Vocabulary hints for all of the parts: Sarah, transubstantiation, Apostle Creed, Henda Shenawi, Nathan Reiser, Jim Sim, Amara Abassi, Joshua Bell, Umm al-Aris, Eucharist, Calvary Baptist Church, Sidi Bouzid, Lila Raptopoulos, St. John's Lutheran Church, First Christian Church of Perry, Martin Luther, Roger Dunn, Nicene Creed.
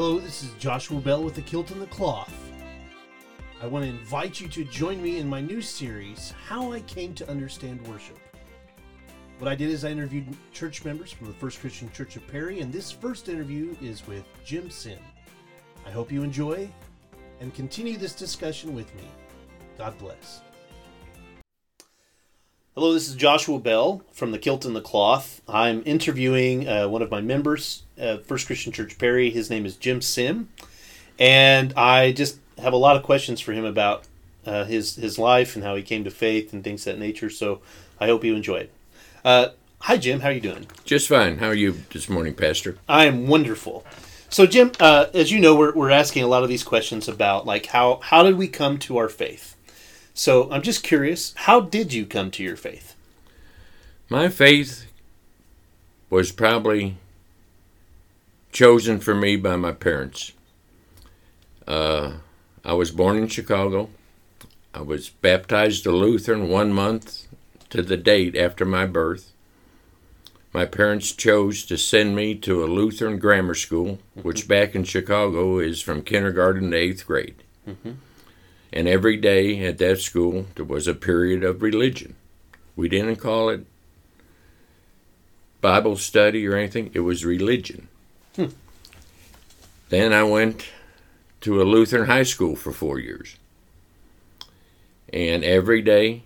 Hello, this is Joshua Bell with The Kilt and the Cloth. I want to invite you to join me in my new series, How I Came to Understand Worship. What I did is I interviewed church members from the First Christian Church of Perry, and this first interview is with Jim Sim. I hope you enjoy and continue this discussion with me. God bless. Hello, this is Joshua Bell from The Kilt and the Cloth. I'm interviewing one of my members at First Christian Church Perry. His name is Jim Sim, and I just have a lot of questions for him about his life and how he came to faith and things of that nature, so I hope you enjoy it. Hi, Jim. How are you doing? Just fine. How are you this morning, Pastor? I am wonderful. So, Jim, as you know, we're asking a lot of these questions about, like, how did we come to our faith? So I'm just curious, how did you come to your faith? My faith was probably chosen for me by my parents. I was born in Chicago. I was baptized a Lutheran 1 month to the date after my birth. My parents chose to send me to a Lutheran grammar school, which back in Chicago is from kindergarten to 8th grade. Mm-hmm. And every day at that school, there was a period of religion. We didn't call it Bible study or anything. It was religion. Hmm. Then I went to a Lutheran high school for 4 years. And every day,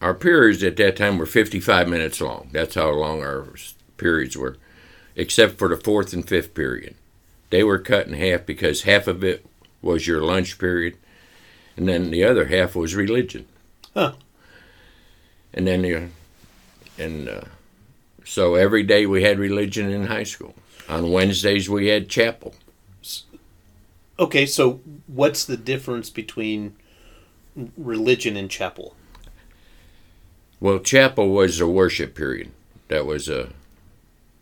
our periods at that time were 55 minutes long. That's how long our periods were, except for the 4th and 5th period. They were cut in half because half of it was your lunch period, and then the other half was religion. Huh. And then so every day we had religion in high school. On Wednesdays we had chapel. Okay, so what's the difference between religion and chapel? Well, chapel was a worship period. That was a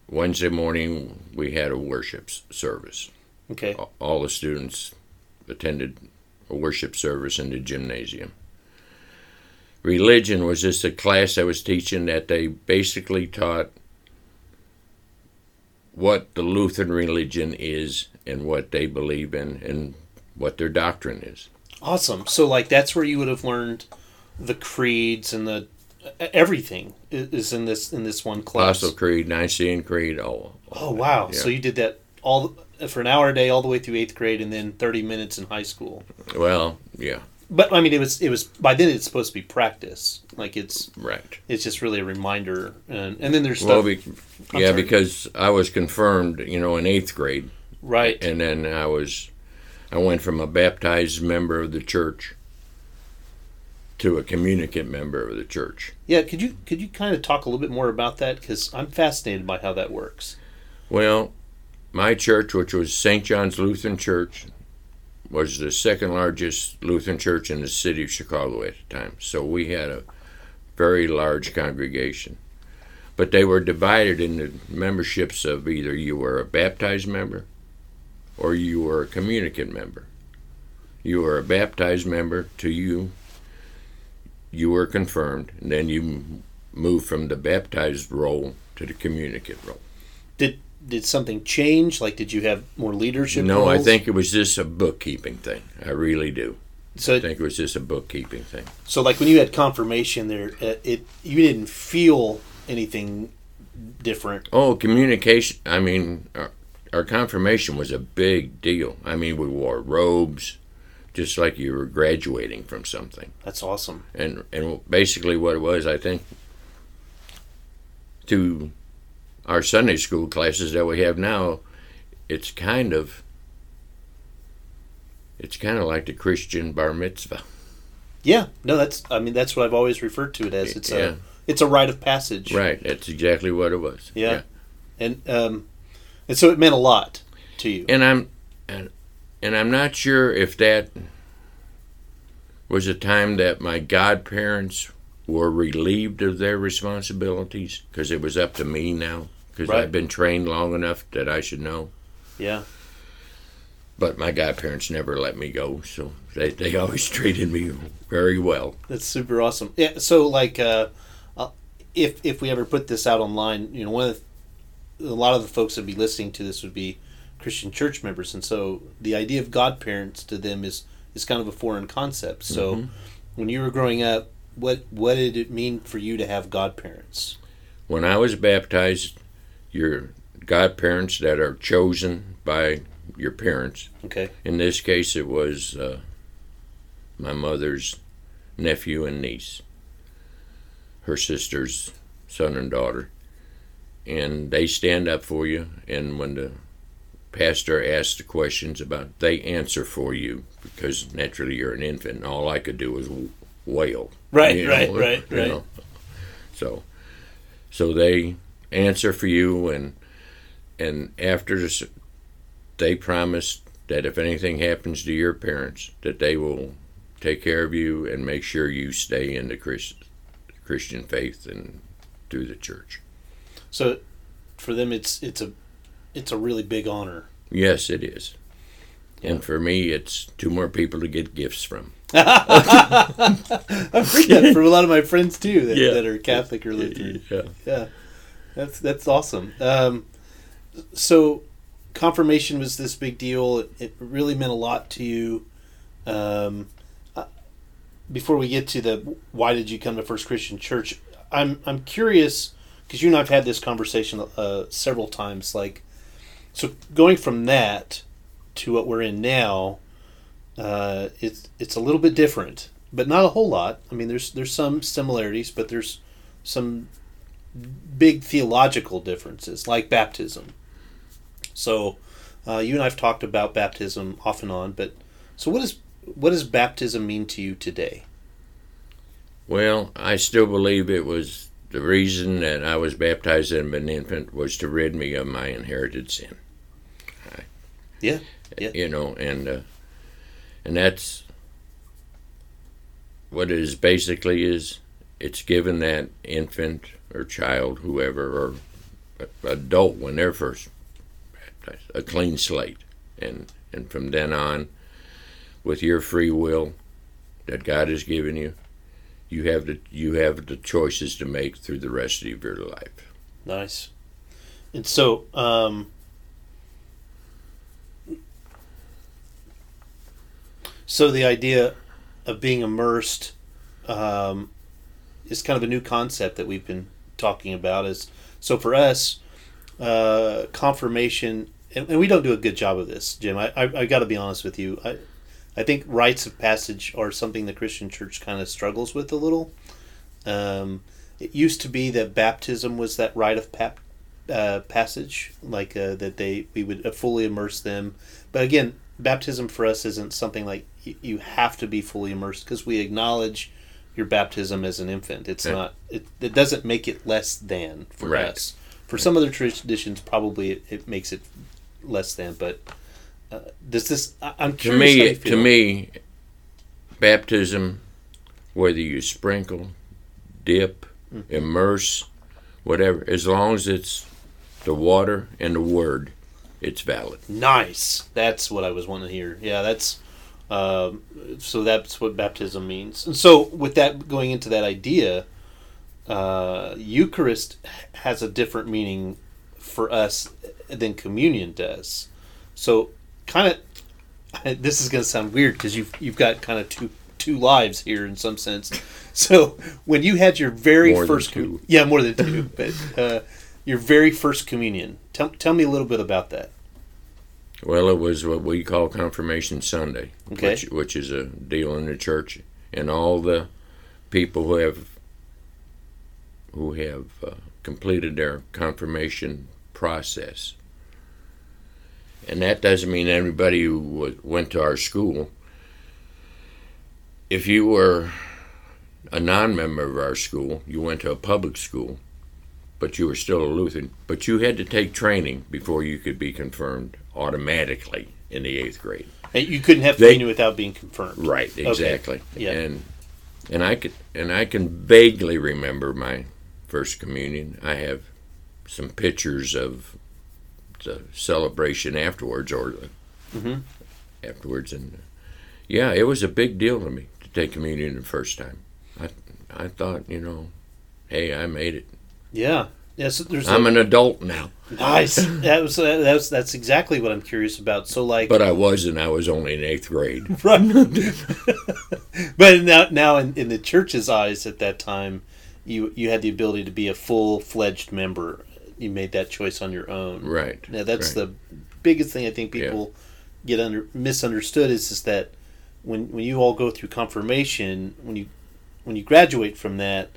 Wednesday morning we had a worship service. Okay. All the students attended a worship service in the gymnasium. Religion was just a class I was teaching that they basically taught what the Lutheran religion is and what they believe in and what their doctrine is. Awesome. So, like, that's where you would have learned the creeds and the everything is in this one class. Apostle Creed, Nicene Creed, all. Oh, wow. Yeah. So you did that all for an hour a day all the way through 8th grade and then 30 minutes in high school. Well, yeah. But, I mean, it was by then it's supposed to be practice. Like, it's right. It's just really a reminder. And then there's stuff. Well, because I was confirmed, in 8th grade. Right. And then I went from a baptized member of the church to a communicant member of the church. Yeah, could you kind of talk a little bit more about that? Because I'm fascinated by how that works. Well, my church, which was St. John's Lutheran Church, was the second largest Lutheran church in the city of Chicago at the time. So we had a very large congregation. But they were divided into memberships of either you were a baptized member or you were a communicant member. You were a baptized member till you were confirmed, and then you moved from the baptized role to the communicant role. Did something change? Like, did you have more leadership roles? I think it was just a bookkeeping thing. I really do. So I think it was just a bookkeeping thing. So, like, when you had confirmation there, you didn't feel anything different? Oh, communication. I mean, our confirmation was a big deal. I mean, we wore robes, just like you were graduating from something. That's awesome. And basically what it was, I think, to our Sunday school classes that we have now, it's kind of like the Christian bar mitzvah. Yeah, no, that's what I've always referred to it as. It's it's a rite of passage. Right, that's exactly what it was. Yeah, yeah. And so it meant a lot to you. And I'm not sure if that was a time that my godparents were relieved of their responsibilities, because it was up to me now, because right. I've been trained long enough that I should know. Yeah. But my godparents never let me go, so they always treated me very well. That's super awesome. Yeah. So, like, if we ever put this out online, one of a lot of the folks that would be listening to this would be Christian church members, and so the idea of godparents to them is kind of a foreign concept. So mm-hmm. when you were growing up, what did it mean for you to have godparents? When I was baptized, your godparents that are chosen by your parents. Okay. In this case, it was my mother's nephew and niece, her sister's son and daughter, and they stand up for you, and when the pastor asked the questions about, they answer for you, because naturally you're an infant, and all I could do was wail. Right. So they answer for you, and after this, they promised that if anything happens to your parents, that they will take care of you and make sure you stay in the Christian faith and through the church. So for them, it's a really big honor. Yes, it is. Yeah. And for me, it's two more people to get gifts from. I've heard that from a lot of my friends, too, that are Catholic or Lutheran. Yeah. That's awesome. So confirmation was this big deal. It really meant a lot to you. Before we get to the why did you come to First Christian Church, I'm curious, because you and I have had this conversation several times, like, so going from that to what we're in now, it's a little bit different, but not a whole lot. I mean, there's some similarities, but there's some big theological differences, like baptism. So you and I have talked about baptism off and on, but so what does baptism mean to you today? Well, I still believe it was the reason that I was baptized as an infant was to rid me of my inherited sin. Yeah. You know, and that's what it is basically is. It's given that infant or child, whoever, or adult when they're first baptized, a clean slate. And from then on, with your free will that God has given you, You have the choices to make through the rest of your life. Nice. And so, so the idea of being immersed is kind of a new concept that we've been talking about. So for us, confirmation, and we don't do a good job of this, Jim. I got to be honest with you. I think rites of passage are something the Christian church kind of struggles with a little. It used to be that baptism was that rite of passage, like that we would fully immerse them. But again, baptism for us isn't something like you have to be fully immersed, because we acknowledge your baptism as an infant. It's not. It doesn't make it less than for us. For some other traditions, probably it makes it less than, but. I'm curious. To me, baptism, whether you sprinkle, dip, immerse, whatever, as long as it's the water and the word, it's valid. Nice. That's what I was wanting to hear. Yeah, that's so that's what baptism means. And so with that, going into that idea, Eucharist has a different meaning for us than communion does. So kind of, this is going to sound weird because you've got kind of two lives here in some sense. So when you had your very your very first communion, tell me a little bit about that. Well, it was what we call Confirmation Sunday, okay, which is a deal in the church, and all the people who have completed their confirmation process. And that doesn't mean everybody who went to our school. If you were a non-member of our school, you went to a public school, but you were still a Lutheran, but you had to take training before you could be confirmed automatically in the 8th grade. And you couldn't have training without being confirmed. Right, exactly. Okay. Yeah. And I can vaguely remember my first communion. I have some pictures of the celebration afterwards, and yeah, it was a big deal to me to take communion the first time. I thought, hey, I made it. Yeah, Yes, there's I'm an adult now. Nice. That's exactly what I'm curious about. So like, but I was only in 8th grade. Right. But now in the church's eyes at that time, you had the ability to be a full-fledged member. You made that choice on your own. Right. Now that's right. The biggest thing I think people get misunderstood is that when you all go through confirmation, when you graduate from that,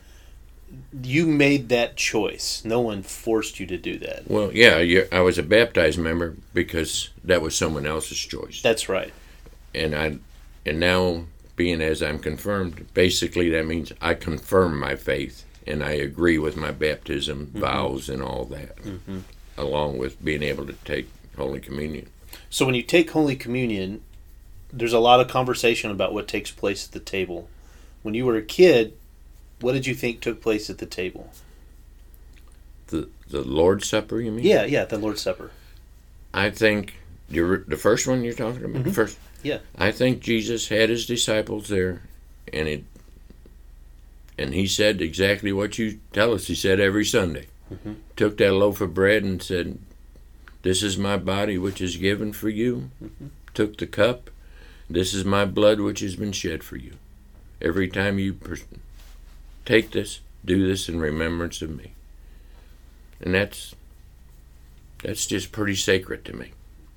you made that choice. No one forced you to do that. Well, yeah, I was a baptized member because that was someone else's choice. That's right. And now, being as I'm confirmed, basically that means I confirm my faith and I agree with my baptism vows and all that, along with being able to take Holy Communion. So when you take Holy Communion, there's a lot of conversation about what takes place at the table. When you were a kid, what did you think took place at the table? The Lord's Supper, you mean? Yeah, the Lord's Supper. I think the first one you're talking about. Mm-hmm. First, yeah. I think Jesus had his disciples there, and he said exactly what you tell us. He said every Sunday, took that loaf of bread and said, "This is my body, which is given for you." Mm-hmm. Took the cup, "This is my blood, which has been shed for you." Every time you take this, do this in remembrance of me. And that's just pretty sacred to me.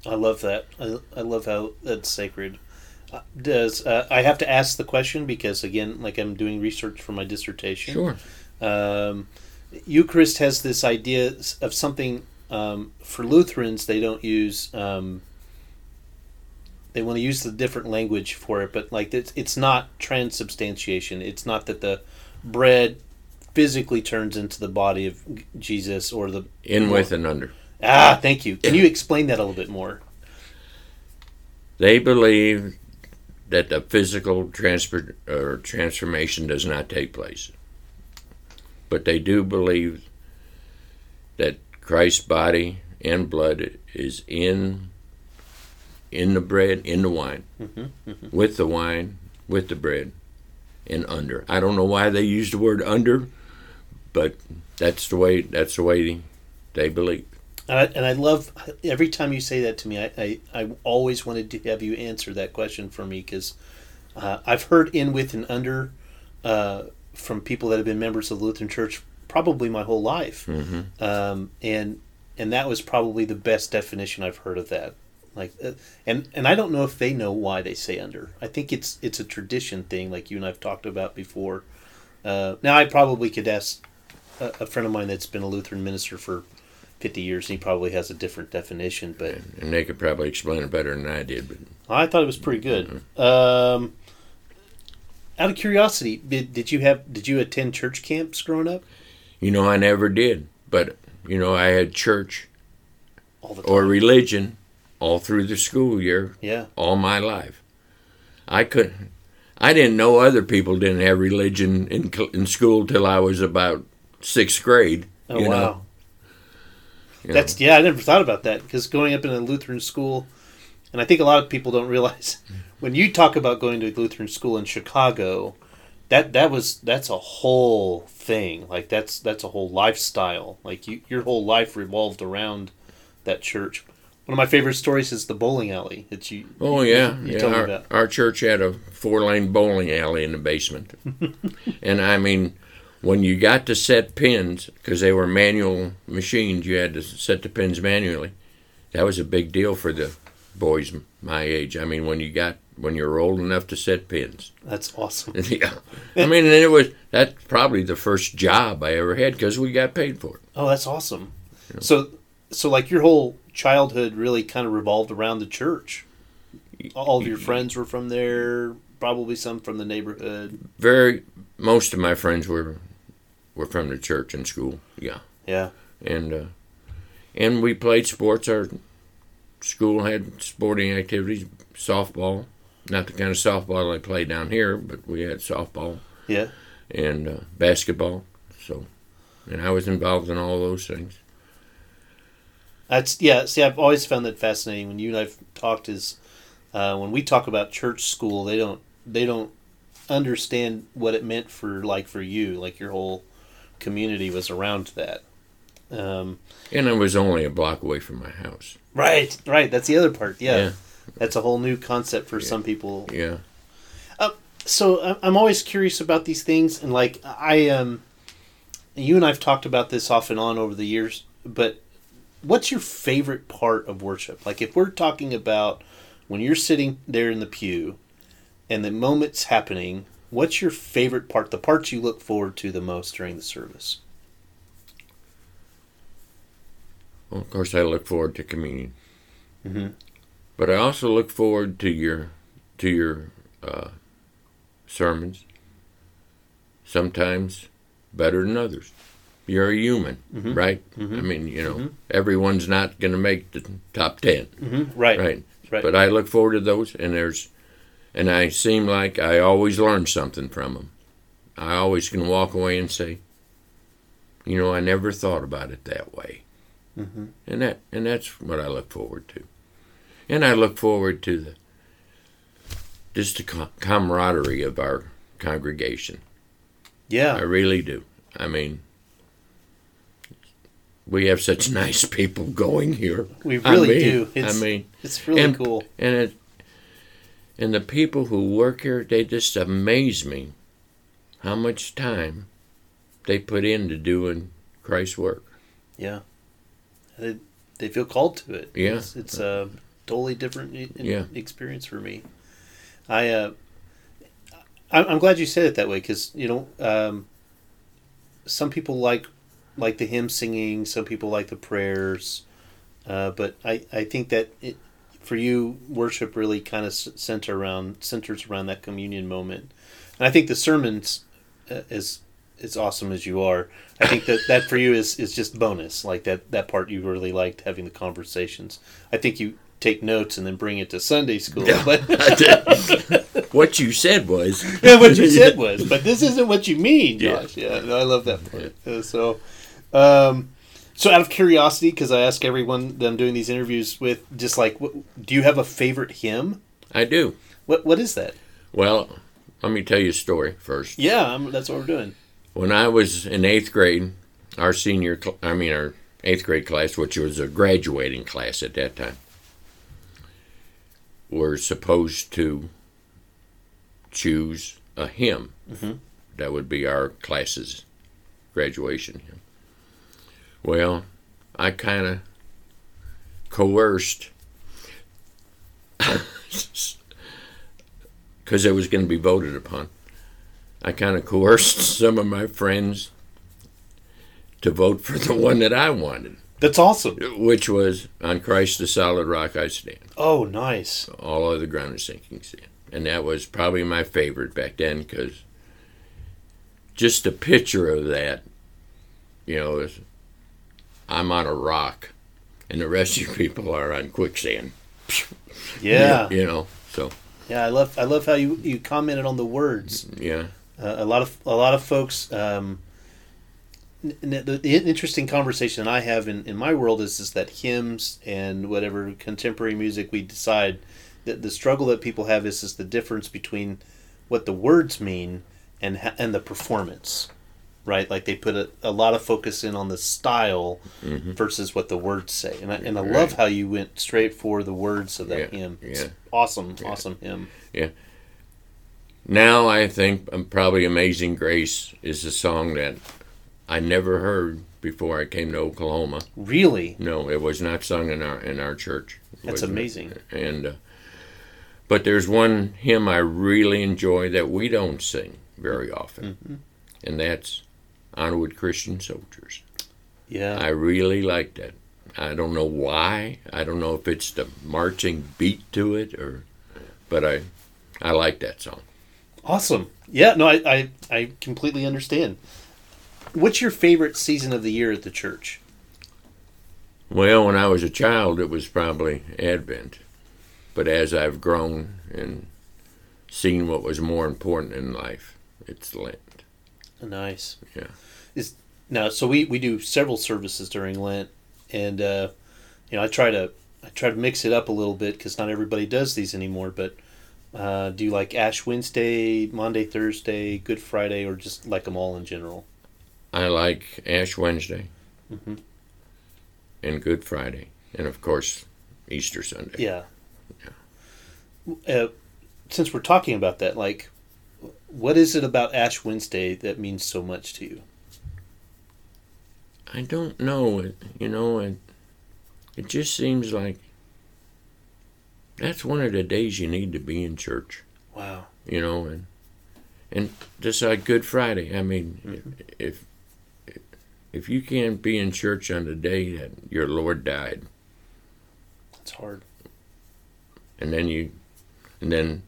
I love that. I love how that's sacred. I have to ask the question because, again, like I'm doing research for my dissertation. Sure. Eucharist has this idea of something, for Lutherans, they don't use... they want to use the different language for it, but like it's not transubstantiation. It's not that the bread physically turns into the body of Jesus or the... In, with, and under. Ah, thank you. Can you explain that a little bit more? They believe that the physical transformation does not take place. But they do believe that Christ's body and blood is in the bread, in the wine, with the wine, with the bread, and under. I don't know why they use the word under, but that's the way they believe. And I love, every time you say that to me, I always wanted to have you answer that question for me, because I've heard in, with, and under from people that have been members of the Lutheran Church probably my whole life. Mm-hmm. And that was probably the best definition I've heard of that. Like, and I don't know if they know why they say under. I think it's a tradition thing, like you and I've talked about before. Now I probably could ask a friend of mine that's been a Lutheran minister for 50 years, and he probably has a different definition. But and they could probably explain it better than I did. But I thought it was pretty good. Out of curiosity, did you attend church camps growing up? You know, I never did, but you know, I had church all the time, or religion. All through the school year, all my life. I didn't know other people didn't have religion in school till I was about 6th grade. Oh, you wow. Know? That's, yeah, I never thought about that, because going up in a Lutheran school, and I think a lot of people don't realize, when you talk about going to a Lutheran school in Chicago, that's a whole thing. Like, that's a whole lifestyle. Like, your whole life revolved around that church. One of my favorite stories is the bowling alley that you. Oh yeah, you told me about. Our church had a 4-lane bowling alley in the basement, and I mean, when you got to set pins, because they were manual machines, you had to set the pins manually. That was a big deal for the boys my age. I mean, when you were old enough to set pins. That's awesome. Yeah, I mean, and that's probably the first job I ever had, because we got paid for it. Oh, that's awesome. Yeah. So like your whole childhood really kind of revolved around the church. All of your friends were from there, probably some from the neighborhood. Most of my friends were from the church and school. Yeah. Yeah. And we played sports. Our school had sporting activities, softball. Not the kind of softball they play down here, but we had softball. Yeah. And basketball. So, and I was involved in all those things. See, I've always found that fascinating when you and I've talked is when we talk about church school, they don't understand what it meant for you, like your whole community was around that. And it was only a block away from my house. Right. That's the other part. Yeah. That's a whole new concept for some people. Yeah. So I'm always curious about these things, and like you and I've talked about this off and on over the years. But what's your favorite part of worship? Like, if we're talking about when you're sitting there in the pew, and the moment's happening, what's your favorite part? The parts you look forward to the most during the service? Well, of course, I look forward to communion, but I also look forward to your sermons. Sometimes better than others. You're a human, right? I mean, everyone's not going to make the top 10, right? But I look forward to those, and I seem like I always learn something from them. I always can walk away and say, I never thought about it that way. And that's what I look forward to. And I look forward to the camaraderie of our congregation. Yeah. I really do. I mean, we have such nice people going here. We really do. It's really cool. And the people who work here, they just amaze me how much time they put into doing Christ's work. Yeah. They feel called to it. Yeah. It's a totally different experience for me. I'm glad you said it that way, because, some people like the hymn singing, some people like the prayers, but I think that for you, worship really kind of centers around that communion moment. And I think the sermons, as awesome as you are, I think that for you is just bonus. Like that part you really liked, having the conversations. I think you take notes and then bring it to Sunday school. Yeah, but I did. What you said was, but this isn't what you mean, Josh. Yeah, I love that part. Yeah. So out of curiosity, because I ask everyone that I'm doing these interviews with, just like, do you have a favorite hymn? I do. What is that? Well, let me tell you a story first. Yeah, that's what we're doing. When I was in 8th grade, our 8th grade class, which was a graduating class at that time, were supposed to choose a hymn. That would be our class's graduation hymn. Well, I kind of coerced, because it was going to be voted upon, I kind of coerced some of my friends to vote for the one that I wanted. That's awesome. Which was, "On Christ the Solid Rock I Stand." Oh, nice. "All Other Ground Is Sinking Sand." And that was probably my favorite back then, because just the picture of that, is, I'm on a rock, and the rest of you people are on quicksand. Yeah. So. Yeah, I love how you commented on the words. Yeah. A lot of folks. The interesting conversation I have in my world is that hymns and whatever contemporary music we decide, that the struggle that people have is the difference between what the words mean and the performance. Right, like they put a lot of focus in on the style versus what the words say, and I love how you went straight for the words of that hymn. It's awesome hymn. Yeah. Now I think probably "Amazing Grace" is a song that I never heard before I came to Oklahoma. Really? No, it was not sung in our church. That's amazing. But there's one hymn I really enjoy that we don't sing very often, and that's "Onward, Christian Soldiers." Yeah. I really like that. I don't know why. I don't know if it's the marching beat to it, but I like that song. Awesome. Yeah, no, I completely understand. What's your favorite season of the year at the church? Well, when I was a child, it was probably Advent. But as I've grown and seen what was more important in life, it's Lent. Nice. Yeah. So we do several services during Lent, and I try to mix it up a little bit, because not everybody does these anymore. But do you like Ash Wednesday, Monday, Thursday, Good Friday, or just like them all in general? I like Ash Wednesday. and Good Friday, and of course Easter Sunday. Yeah. Since we're talking about that, like, what is it about Ash Wednesday that means so much to you? I don't know. It just seems like that's one of the days you need to be in church. Wow. And just like Good Friday, I mean, mm-hmm. if you can't be in church on the day that your Lord died, it's hard. And then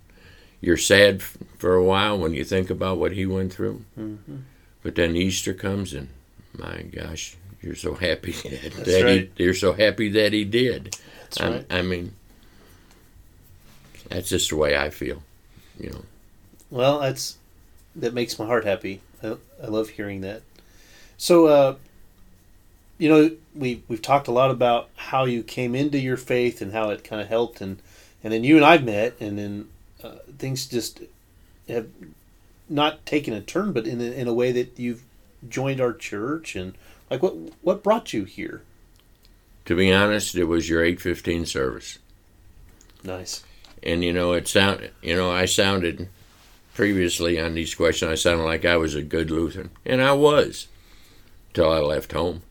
you're sad for a while when you think about what he went through. Mm-hmm. But then Easter comes, and my gosh, you're so happy that right. You're so happy that he did. That's right. I mean, that's just the way I feel. Well, that makes my heart happy. I love hearing that. So, we've talked a lot about how you came into your faith and how it kind of helped, and then you and I met, and then things just have not taken a turn, but in a way that you've joined our church, and like what brought you here? To be honest, it was your 8:15 service. Nice. And I sounded previously on these questions, I sounded like I was a good Lutheran, and I was, till I left home.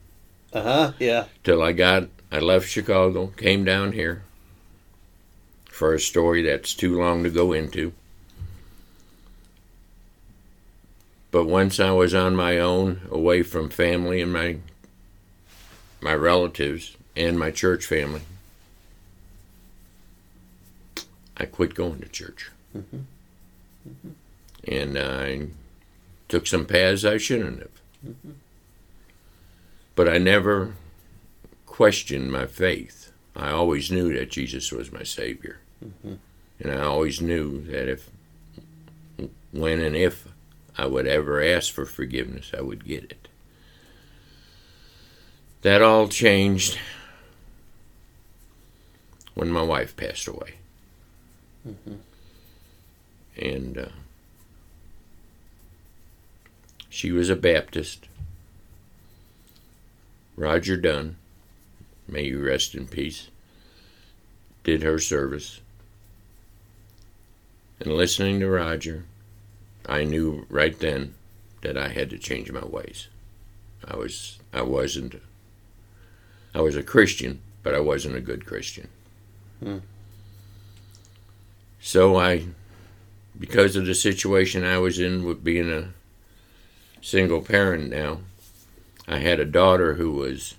Yeah. Till I left Chicago, came down here for a story that's too long to go into. But once I was on my own, away from family and my relatives and my church family, I quit going to church. Mm-hmm. Mm-hmm. And I took some paths I shouldn't have. Mm-hmm. But I never questioned my faith. I always knew that Jesus was my Savior. Mm-hmm. And I always knew that if I would ever ask for forgiveness, I would get it. That all changed when my wife passed away. Mm-hmm. And she was a Baptist. Roger Dunn, may you rest in peace, did her service. And listening to Roger, I knew right then that I had to change my ways. I was a Christian, but I wasn't a good Christian. Hmm. So because of the situation I was in with being a single parent now, I had a daughter who was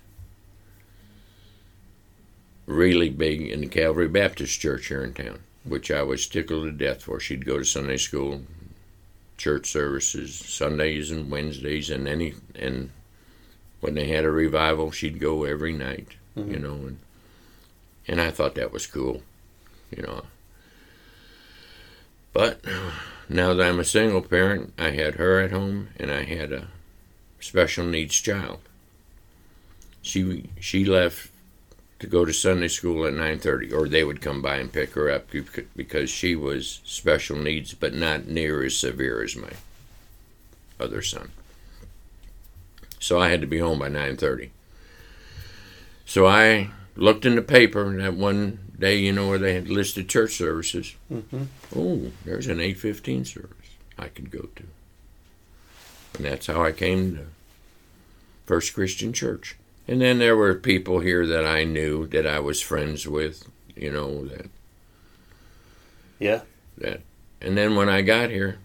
really big in the Calvary Baptist Church here in town, which I was tickled to death for. She'd go to Sunday school, church services, Sundays and Wednesdays, and when they had a revival, she'd go every night. Mm-hmm. And I thought that was cool, But now that I'm a single parent, I had her at home, and I had a special needs child. She left to go to Sunday school at 9:30, or they would come by and pick her up because she was special needs, but not near as severe as my other son. So I had to be home by 9:30. So I looked in the paper that one day, where they had listed church services. Mm-hmm. Oh, there's an 8:15 service I could go to. And that's how I came to First Christian Church. And then there were people here that I knew, that I was friends with, that. Yeah. That. And then when I got here,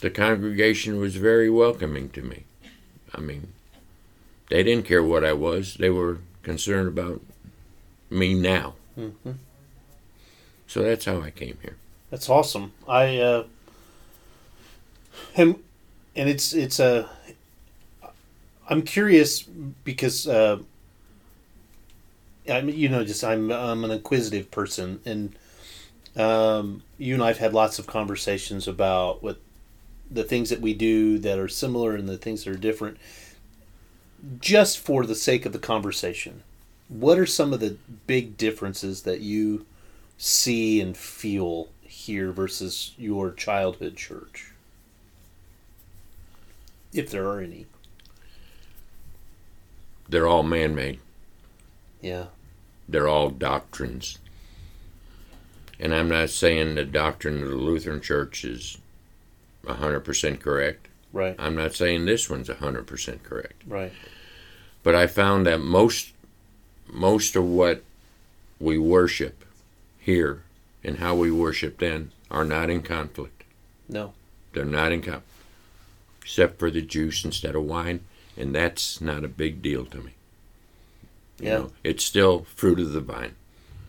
the congregation was very welcoming to me. I mean, they didn't care what I was. They were concerned about me now. Mm-hmm. So that's how I came here. That's awesome. I and it's a. I'm curious because I'm an inquisitive person, and you and I've had lots of conversations about what the things that we do that are similar and the things that are different. Just for the sake of the conversation, what are some of the big differences that you see and feel here versus your childhood church, if there are any? They're all man-made. Yeah. They're all doctrines. And I'm not saying the doctrine of the Lutheran Church is 100% correct. Right. I'm not saying this one's 100% correct. Right. But I found that most of what we worship here and how we worship then are not in conflict. No. They're not in conflict. Except for the juice instead of wine, and that's not a big deal to me. You know, it's still fruit of the vine.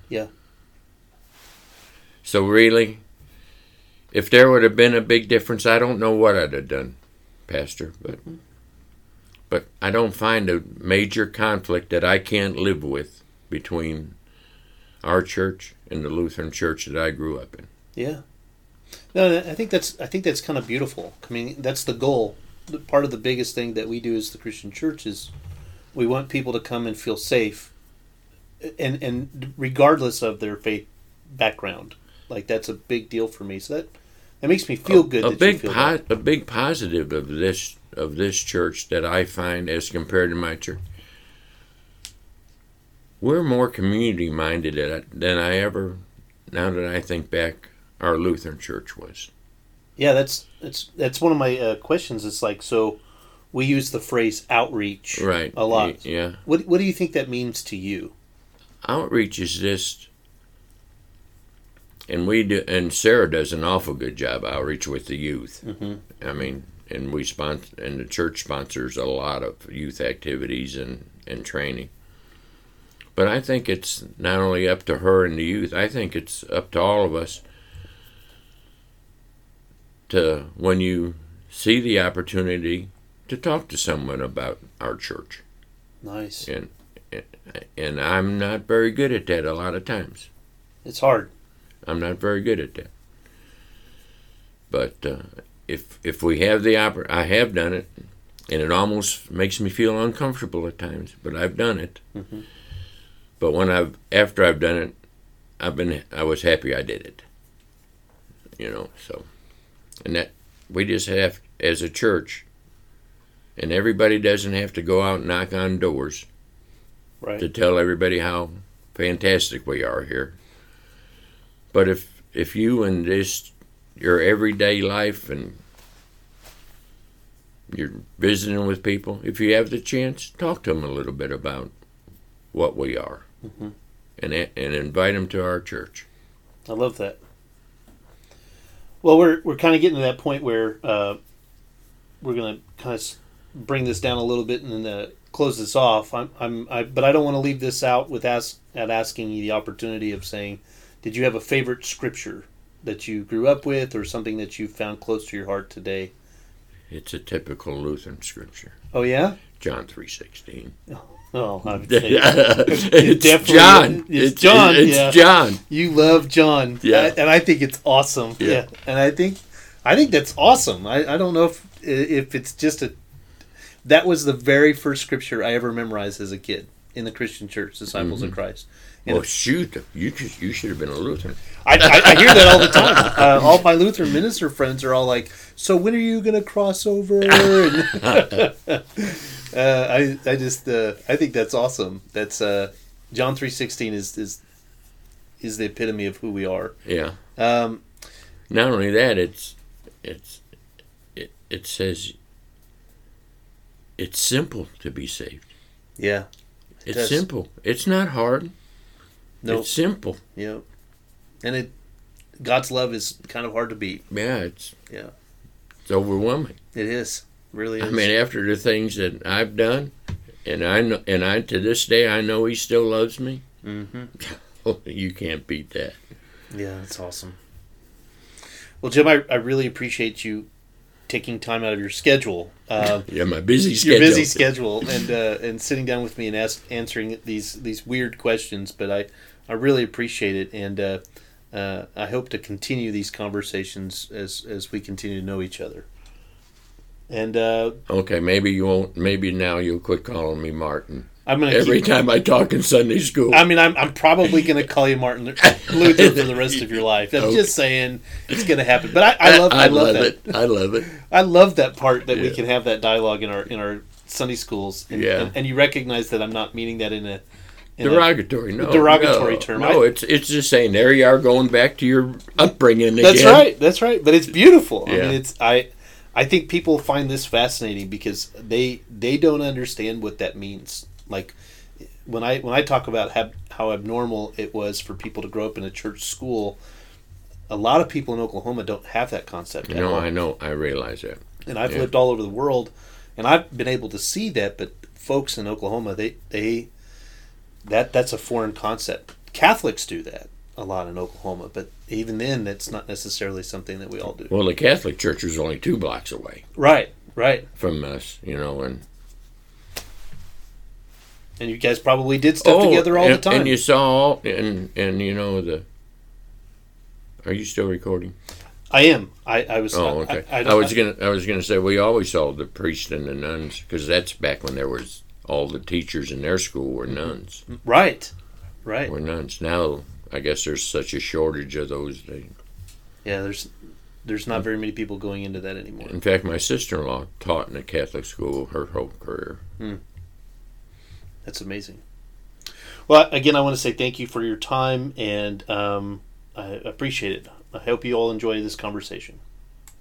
Yeah. So really, if there would have been a big difference, I don't know what I'd have done, Pastor, but I don't find a major conflict that I can't live with between our church and the Lutheran church that I grew up in. Yeah. No, I think that's kind of beautiful. I mean, that's the goal. Part of the biggest thing that we do as the Christian church is we want people to come and feel safe, and regardless of their faith background. Like, that's a big deal for me. So that makes me feel good. A big positive of this church that I find as compared to my church, we're more community minded than I ever. Now that I think back. Our Lutheran church was. Yeah, that's one of my questions. It's like, so we use the phrase outreach a lot. Yeah. What do you think that means to you? Outreach is just, and we do, and Sarah does an awful good job outreach with the youth. Mm-hmm. I mean, and we sponsor, and the church sponsors a lot of youth activities and training. But I think it's not only up to her and the youth. I think it's up to all of us. To, when you see the opportunity to talk to someone about our church. Nice. And I'm not very good at that a lot of times. It's hard. I'm not very good at that. But if we have the I have done it, and it almost makes me feel uncomfortable at times, but I've done it. Mm-hmm. But after I've done it, I was happy I did it. You know, so. And that we just have, as a church, and everybody doesn't have to go out and knock on doors to tell everybody how fantastic we are here. But if you and your everyday life and you're visiting with people, if you have the chance, talk to them a little bit about what we are, mm-hmm. and invite them to our church. I love that. Well, we're kind of getting to that point where we're going to kind of bring this down a little bit and then close this off. But I don't want to leave this out without asking you the opportunity of saying, did you have a favorite scripture that you grew up with or something that you found close to your heart today? It's a typical Lutheran scripture. Oh, yeah? John 3:16. Oh, I would say it's John. It's John. It's John. You love John. Yeah. And I think it's awesome. Yeah. And I think that's awesome. I don't know if it's just that was the very first scripture I ever memorized as a kid in the Christian church, Disciples mm-hmm. of Christ. And well, shoot. You should have been a Lutheran. I hear that all the time. All my Lutheran minister friends are all like, so when are you going to cross over? I think that's awesome. That's John 3:16 is the epitome of who we are. Yeah. Not only that, it says it's simple to be saved. Yeah. It's simple. It's not hard. No. It's simple. Yeah. And God's love is kind of hard to beat. Yeah, it's overwhelming. It is. Really is. I mean, after the things that I've done, and I to this day I know He still loves me. Mm-hmm. You can't beat that. Yeah, that's awesome. Well, Jim, I really appreciate you taking time out of your schedule. My busy schedule. Your busy schedule, and sitting down with me and answering these weird questions. But I really appreciate it, and I hope to continue these conversations as we continue to know each other. And okay, maybe you won't. Maybe now you'll quit calling me Martin. Every time I talk in Sunday school. I mean, I'm probably going to call you Martin Luther for the rest of your life. I'm just saying it's going to happen. But I love that. I love it. I love that part that we can have that dialogue in our Sunday schools. And you recognize that I'm not meaning that in a Derogatory, no. Derogatory term. No, it's just saying, there you are going back to your upbringing again. That's right, that's right. But it's beautiful. Yeah. I mean, it's I think people find this fascinating because they don't understand what that means. Like, when I talk about how abnormal it was for people to grow up in a church school, a lot of people in Oklahoma don't have that concept at all. No, I know. I realize that. And I've lived all over the world, and I've been able to see that, but folks in Oklahoma, that's a foreign concept. Catholics do that a lot in Oklahoma, but even then, that's not necessarily something that we all do. Well, the Catholic Church is only 2 blocks away. Right. From us, and you guys probably did stuff together all the time. And you saw, are you still recording? I am. I was. Oh, okay. I was gonna say we always saw the priests and the nuns because that's back when there was all the teachers in their school were nuns. Right. Were nuns. Now I guess there's such a shortage of those. There's not very many people going into that anymore. In fact, my sister-in-law taught in a Catholic school her whole career. That's amazing. Well, again, I want to say thank you for your time, and I appreciate it. I hope you all enjoy this conversation.